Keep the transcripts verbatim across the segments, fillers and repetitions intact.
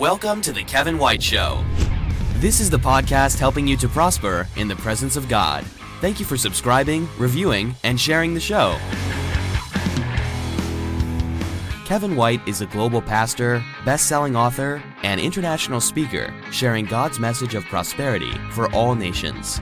Welcome to The Kevin White Show. This is the podcast helping you to prosper in the presence of God. Thank you for subscribing, reviewing, and sharing the show. Kevin White is a global pastor, best-selling author, and international speaker, sharing God's message of prosperity for all nations.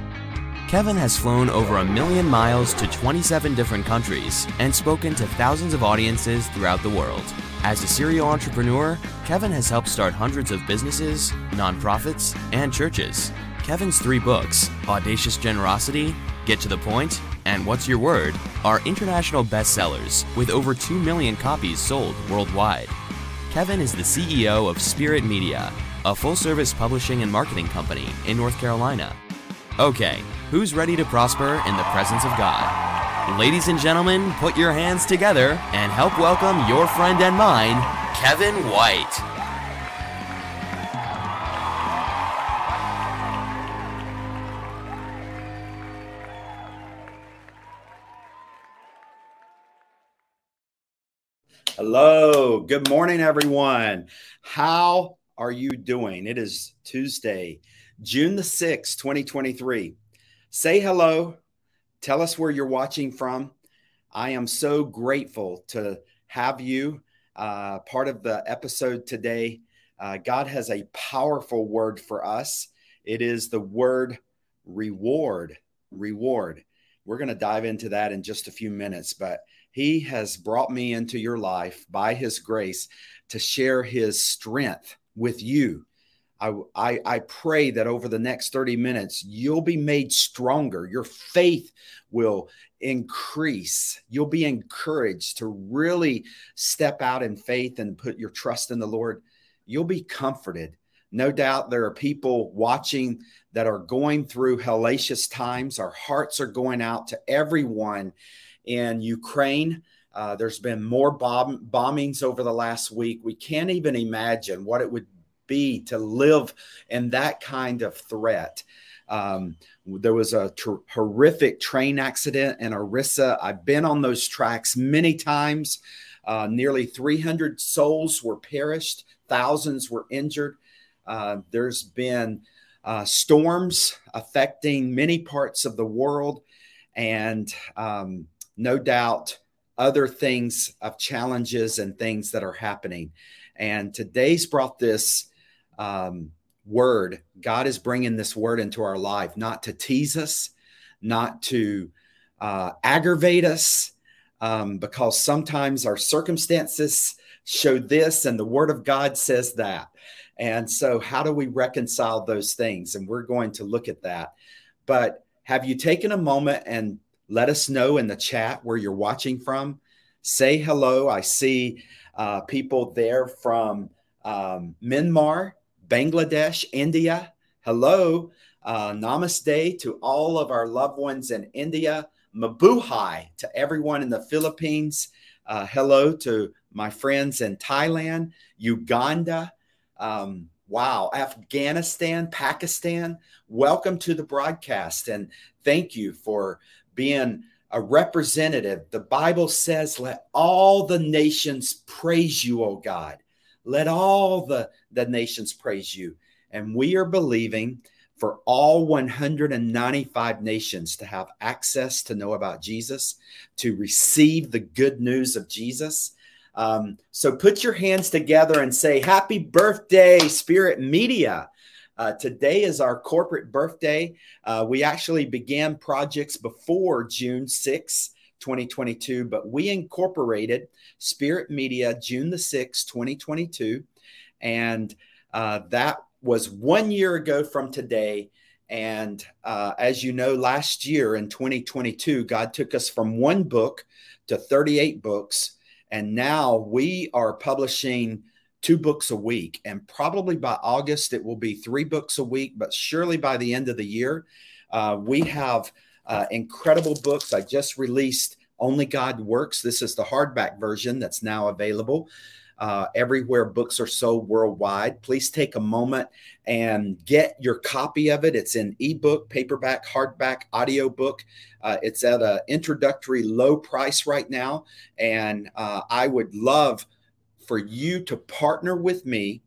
Kevin has flown over a million miles to twenty-seven different countries and spoken to thousands of audiences throughout the world. As a serial entrepreneur, Kevin has helped start hundreds of businesses, nonprofits, and churches. Kevin's three books, Audacious Generosity, Get to the Point, and What's Your Word, are international bestsellers with over two million copies sold worldwide. Kevin is the C E O of Spirit Media, a full-service publishing and marketing company in North Carolina. Okay, who's ready to prosper in the presence of God? Ladies and gentlemen, put your hands together and help welcome your friend and mine, Kevin White. Hello. Good morning, everyone. How are you doing? It is Tuesday, June the sixth, twenty twenty-three. Say hello. Tell us where you're watching from. I am so grateful to have you uh, part of the episode today. Uh, God has a powerful word for us. It is the word reward, reward. We're going to dive into that in just a few minutes, but He has brought me into your life by His grace to share His strength with you. I, I, I pray that over the next thirty minutes, you'll be made stronger. Your faith will increase. You'll be encouraged to really step out in faith and put your trust in the Lord. You'll be comforted. No doubt there are people watching that are going through hellacious times. Our hearts are going out to everyone in Ukraine. Uh, there's been more bomb- bombings over the last week. We can't even imagine what it would be to live in that kind of threat. Um, there was a ter- horrific train accident in Orissa. I've been on those tracks many times. Uh, nearly three hundred souls were perished. Thousands were injured. Uh, there's been uh, storms affecting many parts of the world. And um, no doubt, other things of challenges and things that are happening. And today's brought this um, word. God is bringing this word into our life, not to tease us, not to uh, aggravate us, um, because sometimes our circumstances show this and the word of God says that. And so how do we reconcile those things? And we're going to look at that. But have you taken a moment and let us know in the chat where you're watching from? Say hello. I see uh, people there from um, Myanmar, Bangladesh, India. Hello. Uh, namaste to all of our loved ones in India. Mabuhay to everyone in the Philippines. Uh, hello to my friends in Thailand, Uganda. Um, Wow. Afghanistan, Pakistan, welcome to the broadcast. And thank you for being a representative. The Bible says, let all the nations praise you, O God. Let all the, the nations praise you. And we are believing for all one hundred ninety-five nations to have access to know about Jesus, to receive the good news of Jesus. Um, so put your hands together and say, happy birthday, Spirit Media. Uh, today is our corporate birthday. Uh, we actually began projects before June sixth, twenty twenty-two, but we incorporated Spirit Media June the sixth, twenty twenty-two. And uh, that was one year ago from today. And uh, as you know, last year in twenty twenty-two, God took us from one book to thirty-eight books. And now we are publishing two books a week, and probably by August, it will be three books a week, but surely by the end of the year, uh, we have uh, incredible books. I just released Only God Works. This is the hardback version that's now available uh, everywhere books are sold worldwide. Please take a moment and get your copy of it. It's an ebook, paperback, hardback, audiobook. Uh, it's at an introductory low price right now. And uh, I would love for you to partner with me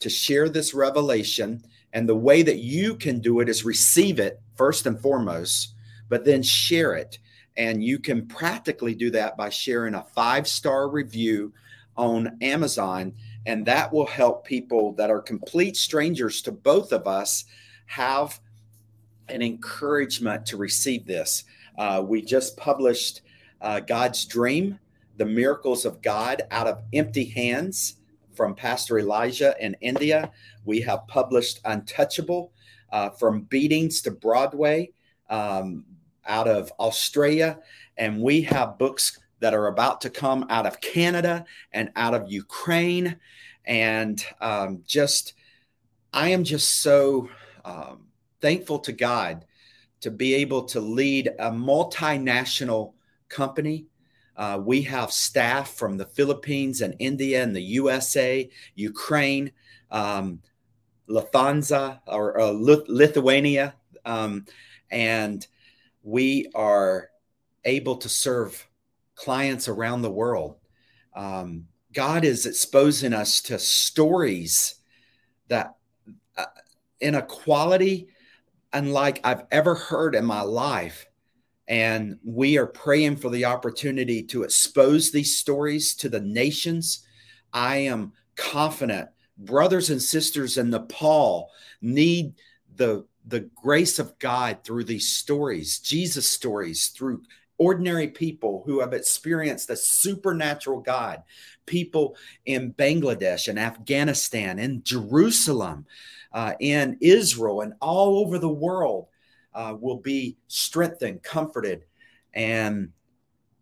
to share this revelation. And the way that you can do it is receive it first and foremost, but then share it. And you can practically do that by sharing a five-star review on Amazon. And that will help people that are complete strangers to both of us have an encouragement to receive this. Uh, we just published uh, God's Dream, The Miracles of God Out of Empty Hands from Pastor Elijah in India. We have published Untouchable, uh, From Beatings to Broadway, um, out of Australia. And we have books that are about to come out of Canada and out of Ukraine. And um, just, I am just so um, thankful to God to be able to lead a multinational company. Uh, we have staff from the Philippines and India and the U S A, Ukraine, um, Lufthansa or uh, Lithuania. Um, and we are able to serve clients around the world. Um, God is exposing us to stories that uh, in a quality unlike I've ever heard in my life. And we are praying for the opportunity to expose these stories to the nations. I am confident brothers and sisters in Nepal need the, the grace of God through these stories, Jesus stories, through ordinary people who have experienced the supernatural God, people in Bangladesh and Afghanistan, in Jerusalem, uh, in Israel, and all over the world uh, will be strengthened, comforted, and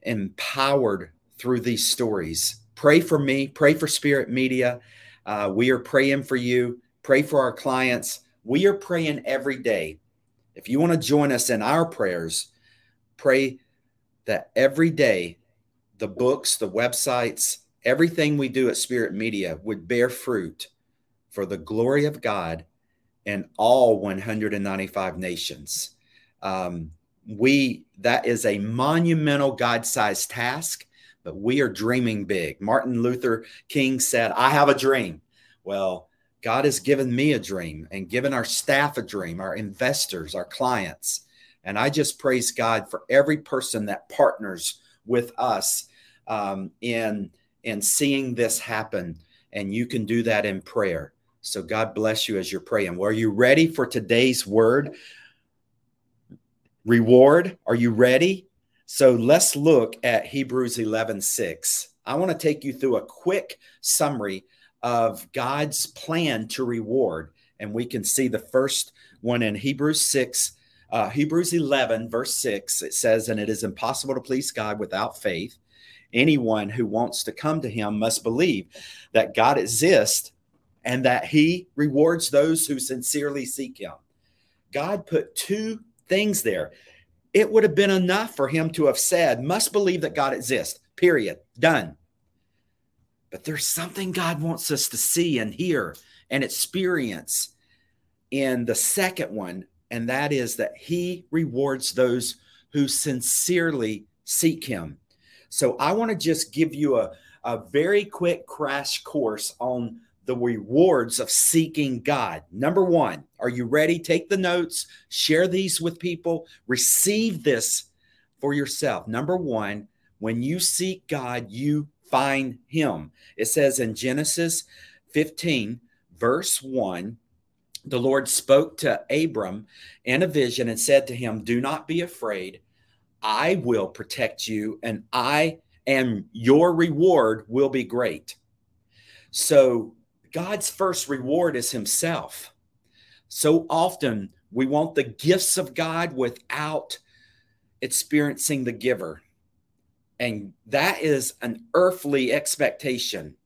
empowered through these stories. Pray for me. Pray for Spirit Media. Uh, we are praying for you. Pray for our clients. We are praying every day. If you want to join us in our prayers, pray that every day, the books, the websites, everything we do at Spirit Media would bear fruit for the glory of God in all one hundred ninety-five nations. Um, we that is a monumental God-sized task, but we are dreaming big. Martin Luther King said, "I have a dream." Well, God has given me a dream and given our staff a dream, our investors, our clients. And I just praise God for every person that partners with us um, in, in seeing this happen. And you can do that in prayer. So God bless you as you're praying. Well, are you ready for today's word? Reward, are you ready? So let's look at Hebrews eleven six. I want to take you through a quick summary of God's plan to reward. And we can see the first one in Hebrews six. Uh, Hebrews eleven, verse six, it says, "And it is impossible to please God without faith. Anyone who wants to come to him must believe that God exists and that he rewards those who sincerely seek him." God put two things there. It would have been enough for him to have said, "Must believe that God exists," period, done. But there's something God wants us to see and hear and experience in the second one. And that is that he rewards those who sincerely seek him. So I want to just give you a, a very quick crash course on the rewards of seeking God. Number one, are you ready? Take the notes, share these with people, receive this for yourself. Number one, when you seek God, you find him. It says in Genesis fifteen, verse one, "The Lord spoke to Abram in a vision and said to him, 'Do not be afraid. I will protect you, and I and your reward will be great.'" So God's first reward is himself. So often we want the gifts of God without experiencing the giver. And that is an earthly expectation,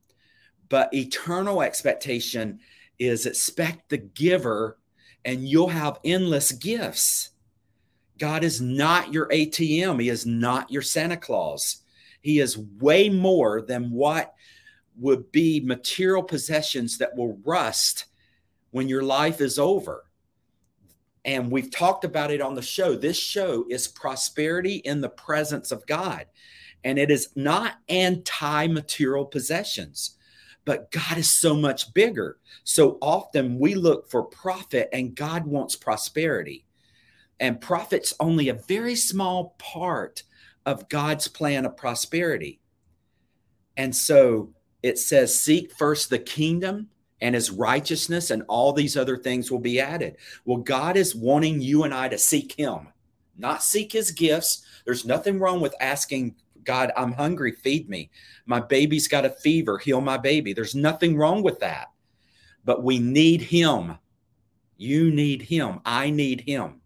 but eternal expectation is expect the giver and you'll have endless gifts. God is not your A T M. He is not your Santa Claus. He is way more than what would be material possessions that will rust when your life is over. And we've talked about it on the show. This show is prosperity in the presence of God. And it is not anti-material possessions. But God is so much bigger. So often we look for profit and God wants prosperity. And profit's only a very small part of God's plan of prosperity. And so it says, seek first the kingdom and his righteousness, and all these other things will be added. Well, God is wanting you and I to seek him, not seek his gifts. There's nothing wrong with asking God, I'm hungry, feed me. My baby's got a fever, heal my baby. There's nothing wrong with that. But we need him. You need him. I need him.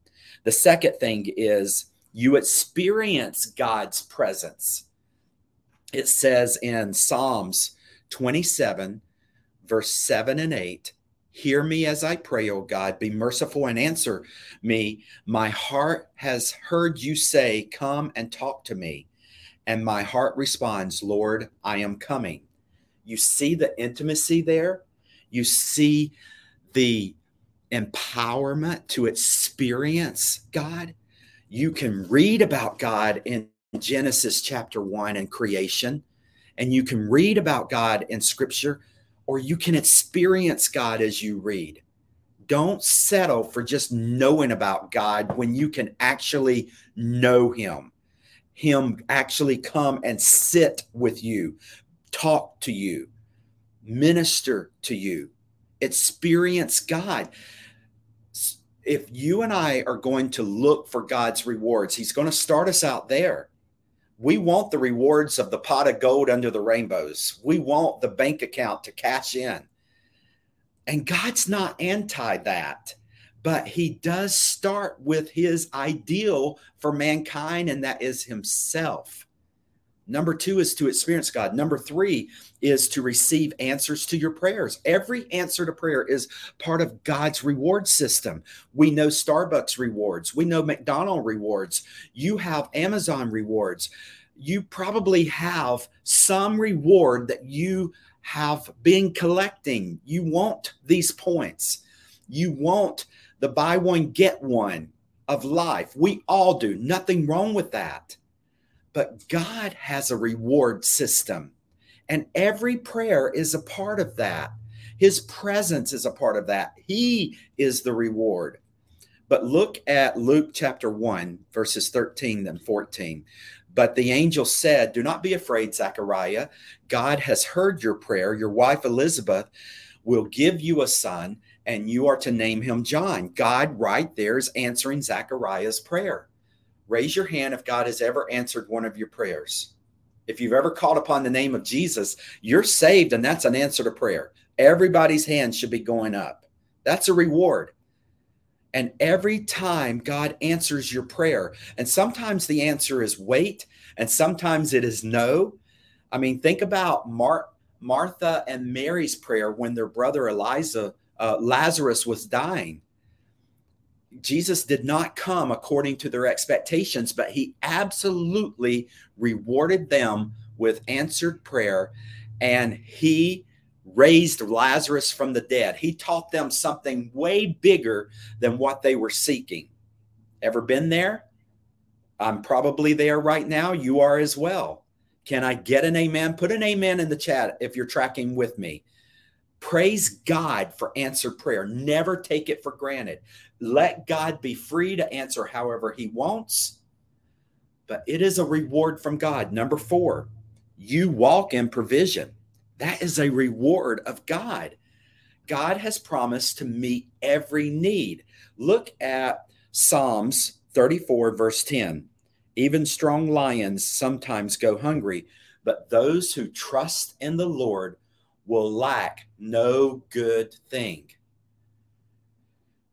The second thing is you experience God's presence. It says in Psalms twenty-seven, verse seven and eight, hear me as I pray, O God, be merciful and answer me. My heart has heard you say, come and talk to me. And my heart responds, Lord, I am coming. You see the intimacy there. You see the empowerment to experience God. You can read about God in Genesis chapter one and creation, and you can read about God in scripture, or you can experience God as you read. Don't settle for just knowing about God when you can actually know him. Him actually come and sit with you, talk to you, minister to you, experience God. If you and I are going to look for God's rewards, he's going to start us out there. We want the rewards of the pot of gold under the rainbows. We want the bank account to cash in. And God's not anti that. But he does start with his ideal for mankind, and that is himself. Number two is to experience God. Number three is to receive answers to your prayers. Every answer to prayer is part of God's reward system. We know Starbucks rewards. We know McDonald's rewards. You have Amazon rewards. You probably have some reward that you have been collecting. You want these points. You want the buy one, get one of life. We all do. Nothing wrong with that. But God has a reward system. And every prayer is a part of that. His presence is a part of that. He is the reward. But look at Luke chapter one, verses thirteen and fourteen. But the angel said, do not be afraid, Zechariah. God has heard your prayer. Your wife Elizabeth will give you a son, and you are to name him John. God right there is answering Zechariah's prayer. Raise your hand if God has ever answered one of your prayers. If you've ever called upon the name of Jesus, you're saved, and that's an answer to prayer. Everybody's hand should be going up. That's a reward. And every time God answers your prayer, and sometimes the answer is wait, and sometimes it is no. I mean, think about Mar- Martha and Mary's prayer when their brother Elijah Uh, Lazarus was dying. Jesus did not come according to their expectations, but he absolutely rewarded them with answered prayer, and he raised Lazarus from the dead. He taught them something way bigger than what they were seeking. Ever been there? I'm probably there right now. You are as well. Can I get an amen? Put an amen in the chat if you're tracking with me. Praise God for answered prayer. Never take it for granted. Let God be free to answer however he wants, but it is a reward from God. Number four, you walk in provision. That is a reward of God. God has promised to meet every need. Look at Psalms thirty-four, verse ten. Even strong lions sometimes go hungry, but those who trust in the Lord will lack no good thing.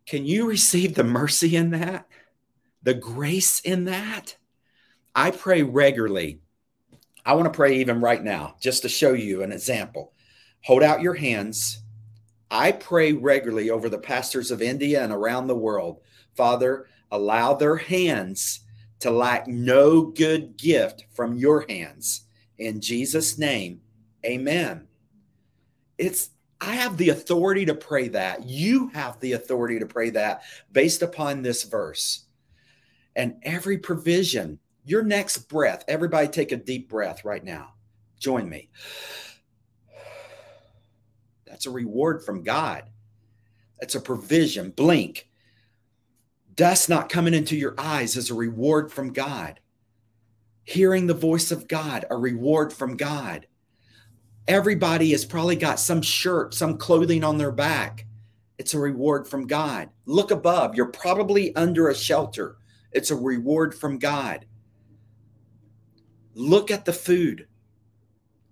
Can you receive the mercy in that? The grace in that? I pray regularly. I want to pray even right now, just to show you an example. Hold out your hands. I pray regularly over the pastors of India and around the world. Father, allow their hands to lack no good gift from your hands. In Jesus' name, amen. It's, I have the authority to pray that. You have the authority to pray that based upon this verse. And every provision, your next breath, everybody take a deep breath right now. Join me. It's a reward from God. It's a provision. Blink. Dust not coming into your eyes is a reward from God. Hearing the voice of God, a reward from God. Everybody has probably got some shirt, some clothing on their back. It's a reward from God. Look above. You're probably under a shelter. It's a reward from God. Look at the food.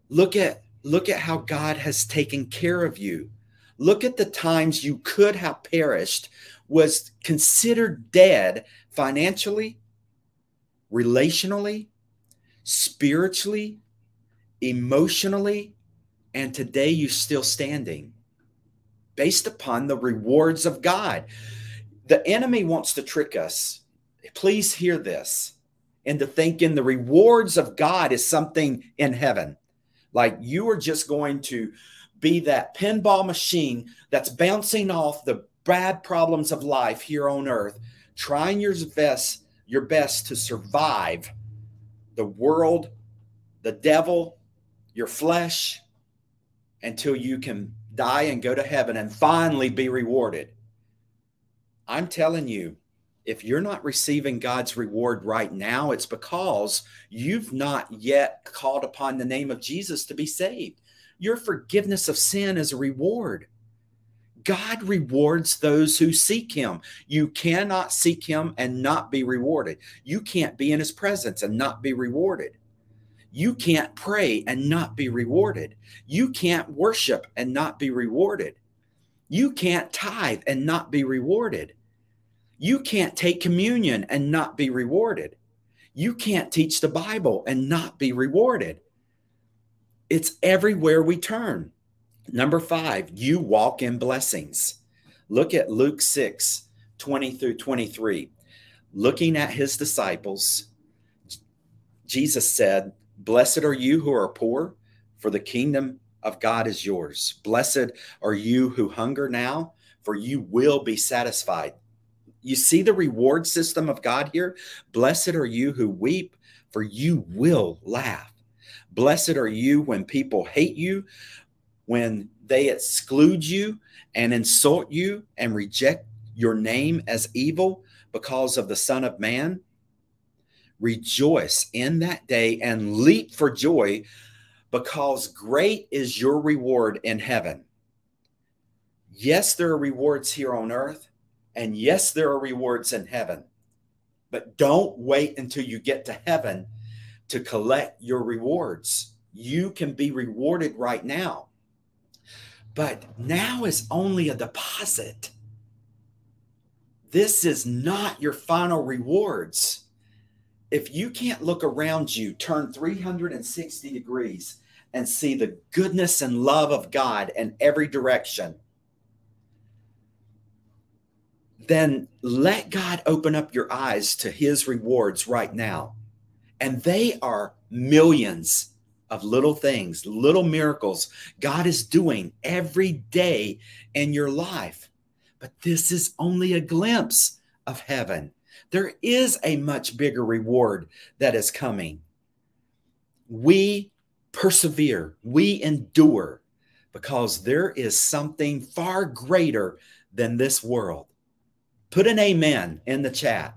Look at, look at how God has taken care of you. Look at the times you could have perished, was considered dead financially, relationally, spiritually, emotionally, and today you're still standing based upon the rewards of God. The enemy wants to trick us. Please hear this. Into thinking the rewards of God is something in heaven. Like you are just going to be that pinball machine that's bouncing off the bad problems of life here on earth, trying your best, your best to survive the world, the devil, your flesh, until you can die and go to heaven and finally be rewarded. I'm telling you, if you're not receiving God's reward right now, it's because you've not yet called upon the name of Jesus to be saved. Your forgiveness of sin is a reward. God rewards those who seek him. You cannot seek him and not be rewarded. You can't be in his presence and not be rewarded. You can't pray and not be rewarded. You can't worship and not be rewarded. You can't tithe and not be rewarded. You can't take communion and not be rewarded. You can't teach the Bible and not be rewarded. It's everywhere we turn. Number five, you walk in blessings. Look at Luke six, twenty through twenty-three. Looking at his disciples, Jesus said, "Blessed are you who are poor, for the kingdom of God is yours. Blessed are you who hunger now, for you will be satisfied." You see the reward system of God here? Blessed are you who weep, for you will laugh. Blessed are you when people hate you, when they exclude you and insult you and reject your name as evil because of the Son of Man. Rejoice in that day and leap for joy, because great is your reward in heaven. Yes, there are rewards here on earth, and yes, there are rewards in heaven. But don't wait until you get to heaven to collect your rewards. You can be rewarded right now. But now is only a deposit. This is not your final rewards. If you can't look around you, turn three hundred sixty degrees and see the goodness and love of God in every direction, then let God open up your eyes to his rewards right now. And they are millions of little things, little miracles God is doing every day in your life. But this is only a glimpse of heaven. There is a much bigger reward that is coming. We persevere, we endure, because there is something far greater than this world. Put an amen in the chat.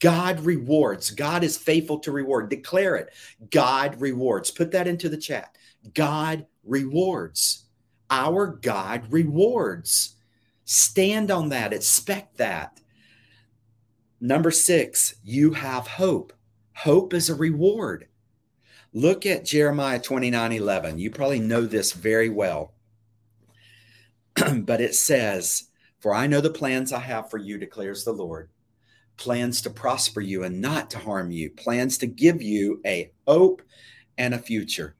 God rewards. God is faithful to reward. Declare it. God rewards. Put that into the chat. God rewards. Our God rewards. Stand on that. Expect that. Number six, you have hope. Hope is a reward. Look at Jeremiah twenty-nine eleven. You probably know this very well. But it says, "For I know the plans I have for you, declares the Lord. Plans to prosper you and not to harm you. Plans to give you a hope and a future."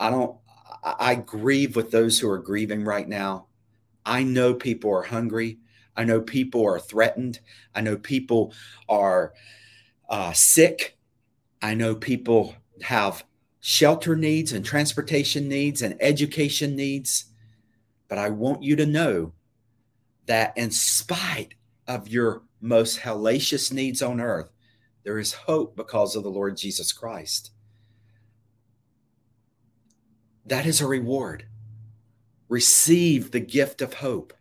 I don't, I grieve with those who are grieving right now. I know people are hungry. I know people are threatened. I know people are uh, sick. I know people have shelter needs and transportation needs and education needs. But I want you to know that in spite of your most hellacious needs on earth, there is hope because of the Lord Jesus Christ. That is a reward. Receive the gift of hope.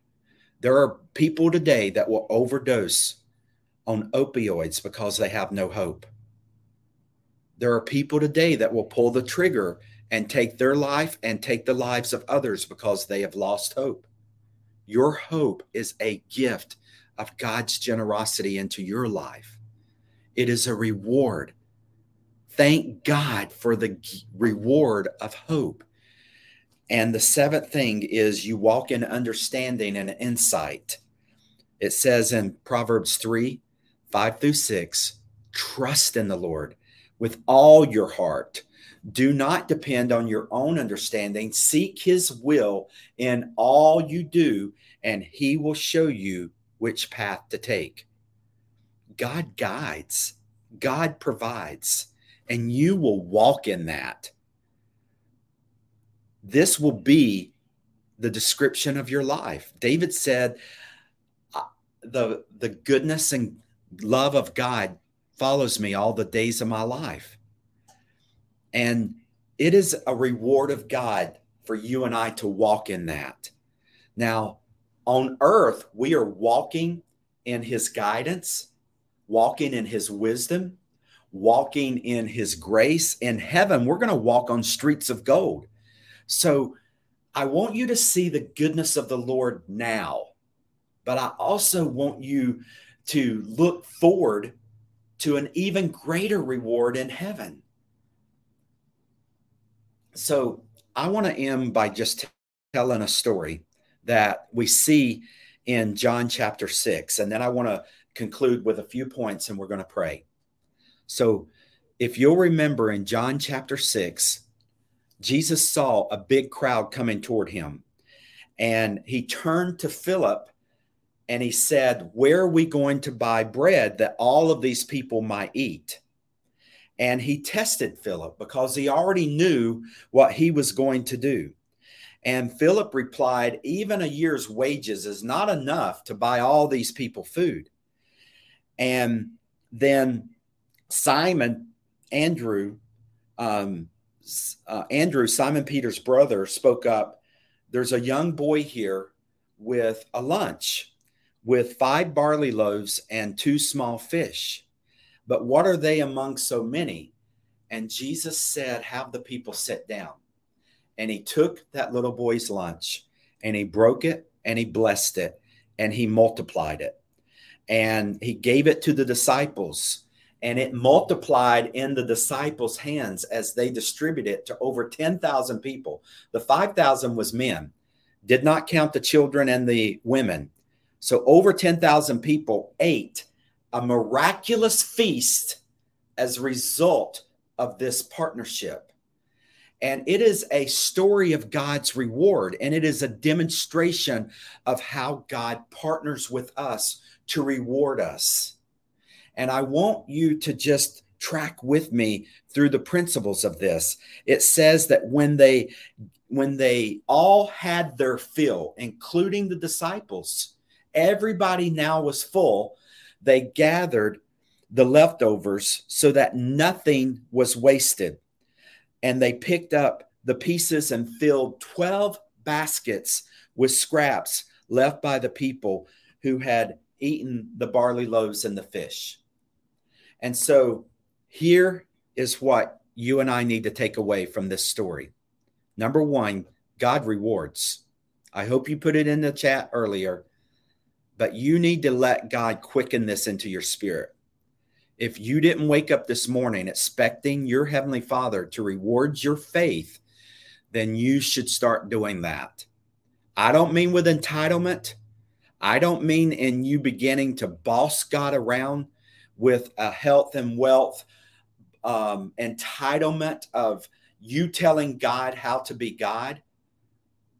There are people today that will overdose on opioids because they have no hope. There are people today that will pull the trigger and take their life and take the lives of others because they have lost hope. Your hope is a gift of God's generosity into your life. It is a reward. Thank God for the reward of hope. And the seventh thing is you walk in understanding and insight. It says in Proverbs three, five through six, trust in the Lord with all your heart. Do not depend on your own understanding. Seek his will in all you do, and he will show you which path to take. God guides, God provides, and you will walk in that. This will be the description of your life. David said, the, the goodness and love of God follows me all the days of my life. And it is a reward of God for you and I to walk in that. Now, on earth, we are walking in his guidance, walking in his wisdom, walking in his grace. In heaven, we're going to walk on streets of gold. So I want you to see the goodness of the Lord now, but I also want you to look forward to an even greater reward in heaven. So I want to end by just t- telling a story that we see in John chapter six. And then I want to conclude with a few points and we're going to pray. So if you'll remember in John chapter six, Jesus saw a big crowd coming toward him, and he turned to Philip and he said, where are we going to buy bread that all of these people might eat? And he tested Philip because he already knew what he was going to do. And Philip replied, even a year's wages is not enough to buy all these people food. And then Simon, Andrew, um, uh, Andrew, Simon Peter's brother, spoke up. There's a young boy here with a lunch with five barley loaves and two small fish. But what are they among so many? And Jesus said, have the people sit down. And he took that little boy's lunch and he broke it and he blessed it and he multiplied it. And he gave it to the disciples and it multiplied in the disciples' hands as they distributed it to over ten thousand people. The five thousand was men, did not count the children and the women. So over ten thousand people ate a miraculous feast as a result of this partnership. And it is a story of God's reward, and it is a demonstration of how God partners with us to reward us. And I want you to just track with me through the principles of this. It says that when they, when they all had their fill, including the disciples, everybody now was full. They gathered the leftovers so that nothing was wasted. And they picked up the pieces and filled twelve baskets with scraps left by the people who had eaten the barley loaves and the fish. And so here is what you and I need to take away from this story. Number one, God rewards. I hope you put it in the chat earlier. But you need to let God quicken this into your spirit. If you didn't wake up this morning expecting your Heavenly Father to reward your faith, then you should start doing that. I don't mean with entitlement. I don't mean in you beginning to boss God around with a health and wealth um, entitlement of you telling God how to be God.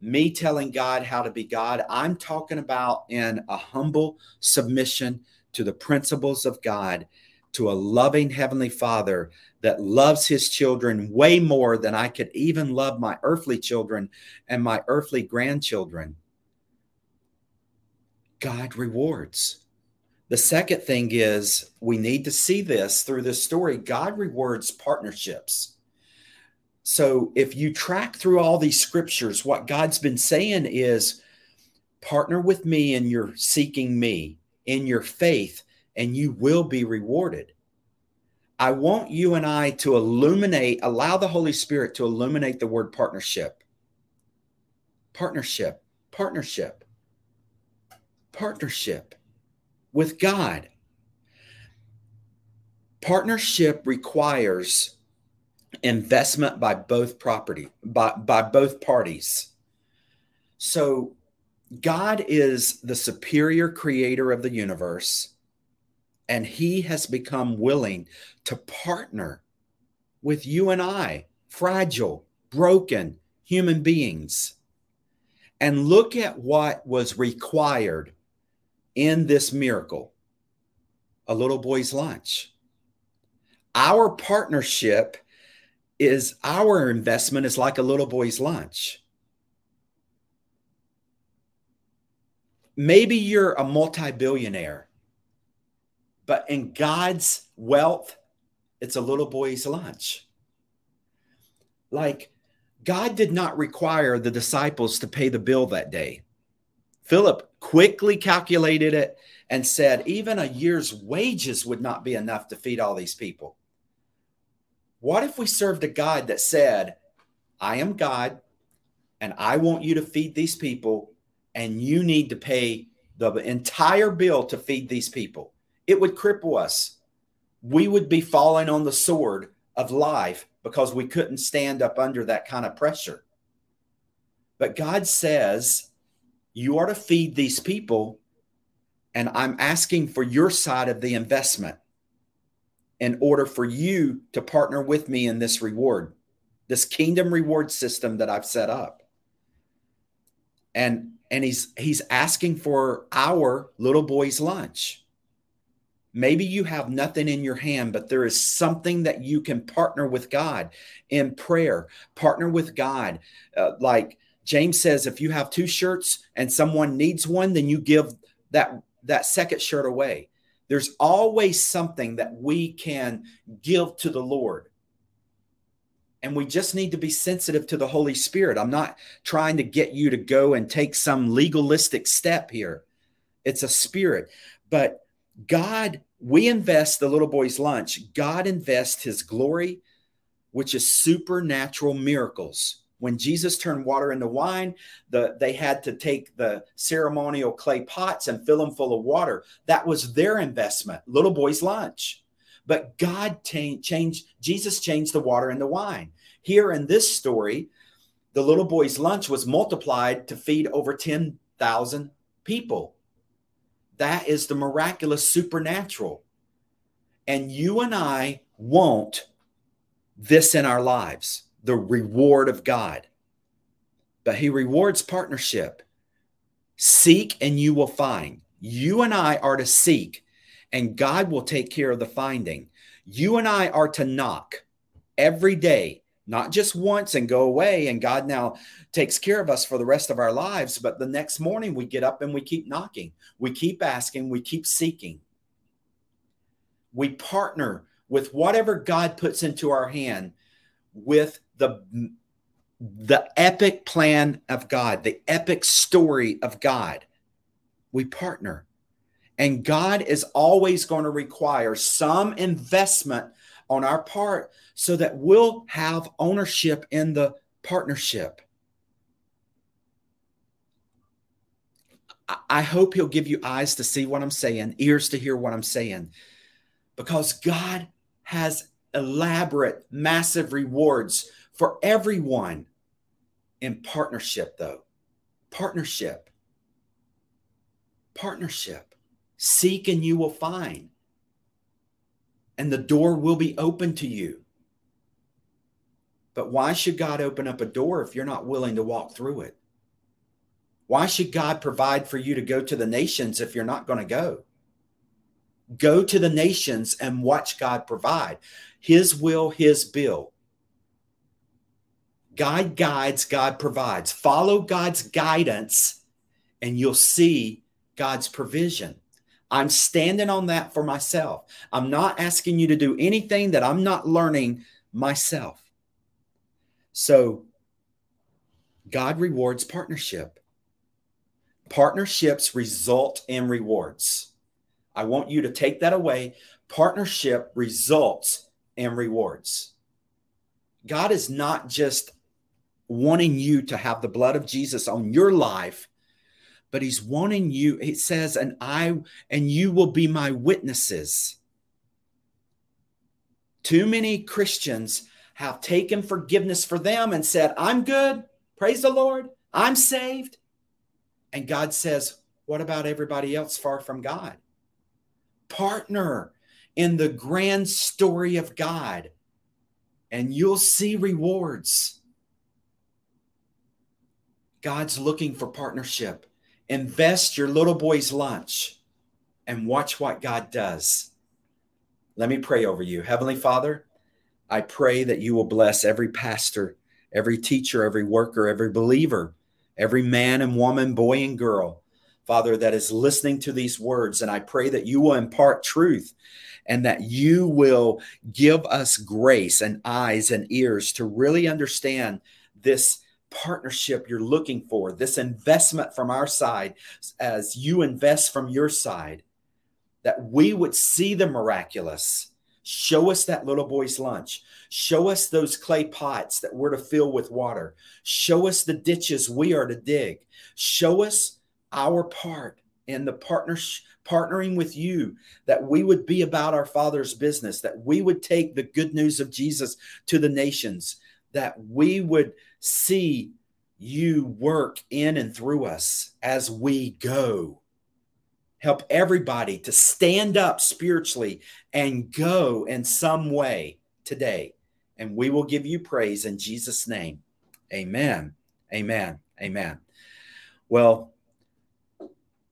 Me telling God how to be God. I'm talking about in a humble submission to the principles of God, to a loving Heavenly Father that loves his children way more than I could even love my earthly children and my earthly grandchildren. God rewards. The second thing is we need to see this through this story. God rewards partnerships. So if you track through all these scriptures, what God's been saying is partner with me in your seeking me, in your faith, and you will be rewarded. I want you and I to illuminate, allow the Holy Spirit to illuminate the word partnership. Partnership, partnership, partnership with God. Partnership requires investment by both property, by, by both parties. So God is the superior creator of the universe, and he has become willing to partner with you and I, fragile, broken human beings. And look at what was required in this miracle, a little boy's lunch. Our partnership is our investment is like a little boy's lunch. Maybe you're a multi-billionaire, but in God's wealth, it's a little boy's lunch. Like, God did not require the disciples to pay the bill that day. Philip quickly calculated it and said, even a year's wages would not be enough to feed all these people. What if we served a God that said, I am God, and I want you to feed these people, and you need to pay the entire bill to feed these people? It would cripple us. We would be falling on the sword of life because we couldn't stand up under that kind of pressure. But God says, you are to feed these people, and I'm asking for your side of the investment in order for you to partner with me in this reward, this kingdom reward system that I've set up. And, and he's, he's asking for our little boy's lunch. Maybe you have nothing in your hand, but there is something that you can partner with God in prayer, partner with God. Uh, like James says, if you have two shirts and someone needs one, then you give that, that second shirt away. There's always something that we can give to the Lord. And we just need to be sensitive to the Holy Spirit. I'm not trying to get you to go and take some legalistic step here. It's a spirit. But God, we invest the little boy's lunch. God invests his glory, which is supernatural miracles. When Jesus turned water into wine, the, they had to take the ceremonial clay pots and fill them full of water. That was their investment, little boy's lunch. But God t- changed, Jesus changed the water into wine. Here in this story, the little boy's lunch was multiplied to feed over ten thousand people. That is the miraculous supernatural. And you and I want this in our lives. The reward of God. But he rewards partnership. Seek and you will find. You and I are to seek, and God will take care of the finding. You and I are to knock every day, not just once and go away, and God now takes care of us for the rest of our lives. But the next morning we get up and we keep knocking. We keep asking. We keep seeking. We partner with whatever God puts into our hand with the the epic plan of God, the epic story of God. We partner. And God is always going to require some investment on our part so that we'll have ownership in the partnership. I hope he'll give you eyes to see what I'm saying, ears to hear what I'm saying, because God has elaborate, massive rewards for everyone in partnership, though. Partnership. Partnership. Seek and you will find. And the door will be open to you. But why should God open up a door if you're not willing to walk through it? Why should God provide for you to go to the nations if you're not going to go? Go to the nations and watch God provide. His will, his bill. God guides, God provides. Follow God's guidance and you'll see God's provision. I'm standing on that for myself. I'm not asking you to do anything that I'm not learning myself. So God rewards partnership. Partnerships result in rewards. I want you to take that away. Partnership results in rewards. God is not just wanting you to have the blood of Jesus on your life, but he's wanting you. It says, and I, and you will be my witnesses. Too many Christians have taken forgiveness for them and said, I'm good. Praise the Lord. I'm saved. And God says, what about everybody else far from God? Partner in the grand story of God, and you'll see rewards. God's looking for partnership. Invest your little boy's lunch and watch what God does. Let me pray over you. Heavenly Father, I pray that you will bless every pastor, every teacher, every worker, every believer, every man and woman, boy and girl, Father, that is listening to these words. And I pray that you will impart truth and that you will give us grace and eyes and ears to really understand this partnership you're looking for, this investment from our side as you invest from your side, that we would see the miraculous. Show us that little boy's lunch. Show us those clay pots that we're to fill with water. Show us the ditches we are to dig. Show us our part in the partner, partnering with you, that we would be about our Father's business, that we would take the good news of Jesus to the nations, that we would see you work in and through us as we go. Help everybody to stand up spiritually and go in some way today. And we will give you praise in Jesus' name. Amen. Amen. Amen. Well,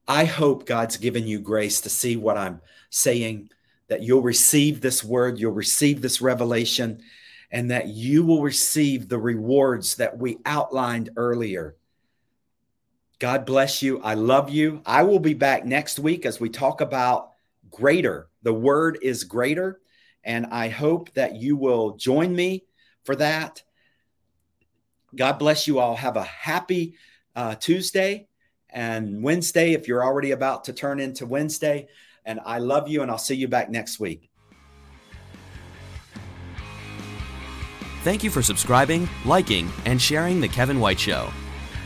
I hope God's given you grace to see what I'm saying, that you'll receive this word, you'll receive this revelation, and that you will receive the rewards that we outlined earlier. God bless you. I love you. I will be back next week as we talk about greater. The word is greater. And I hope that you will join me for that. God bless you all. Have a happy uh, Tuesday and Wednesday if you're already about to turn into Wednesday. And I love you, and I'll see you back next week. Thank you for subscribing, liking, and sharing The Kevin White Show.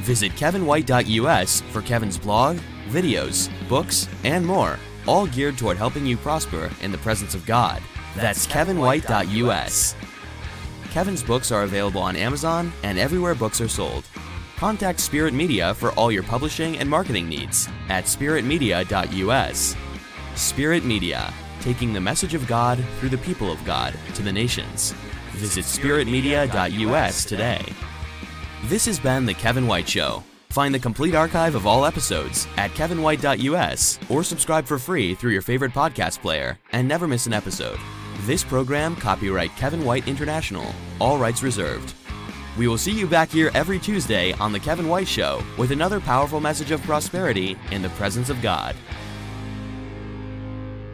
Visit Kevin White dot U S for Kevin's blog, videos, books, and more, all geared toward helping you prosper in the presence of God. That's Kevin White dot U S. Kevin's books are available on Amazon and everywhere books are sold. Contact Spirit Media for all your publishing and marketing needs at Spirit Media dot U S. Spirit Media, taking the message of God through the people of God to the nations. Visit Spirit Media dot U S today. This has been The Kevin White Show. Find the complete archive of all episodes at Kevin White dot U S or subscribe for free through your favorite podcast player and never miss an episode. This program copyright Kevin White International. All rights reserved. We will see you back here every Tuesday on The Kevin White Show with another powerful message of prosperity in the presence of God.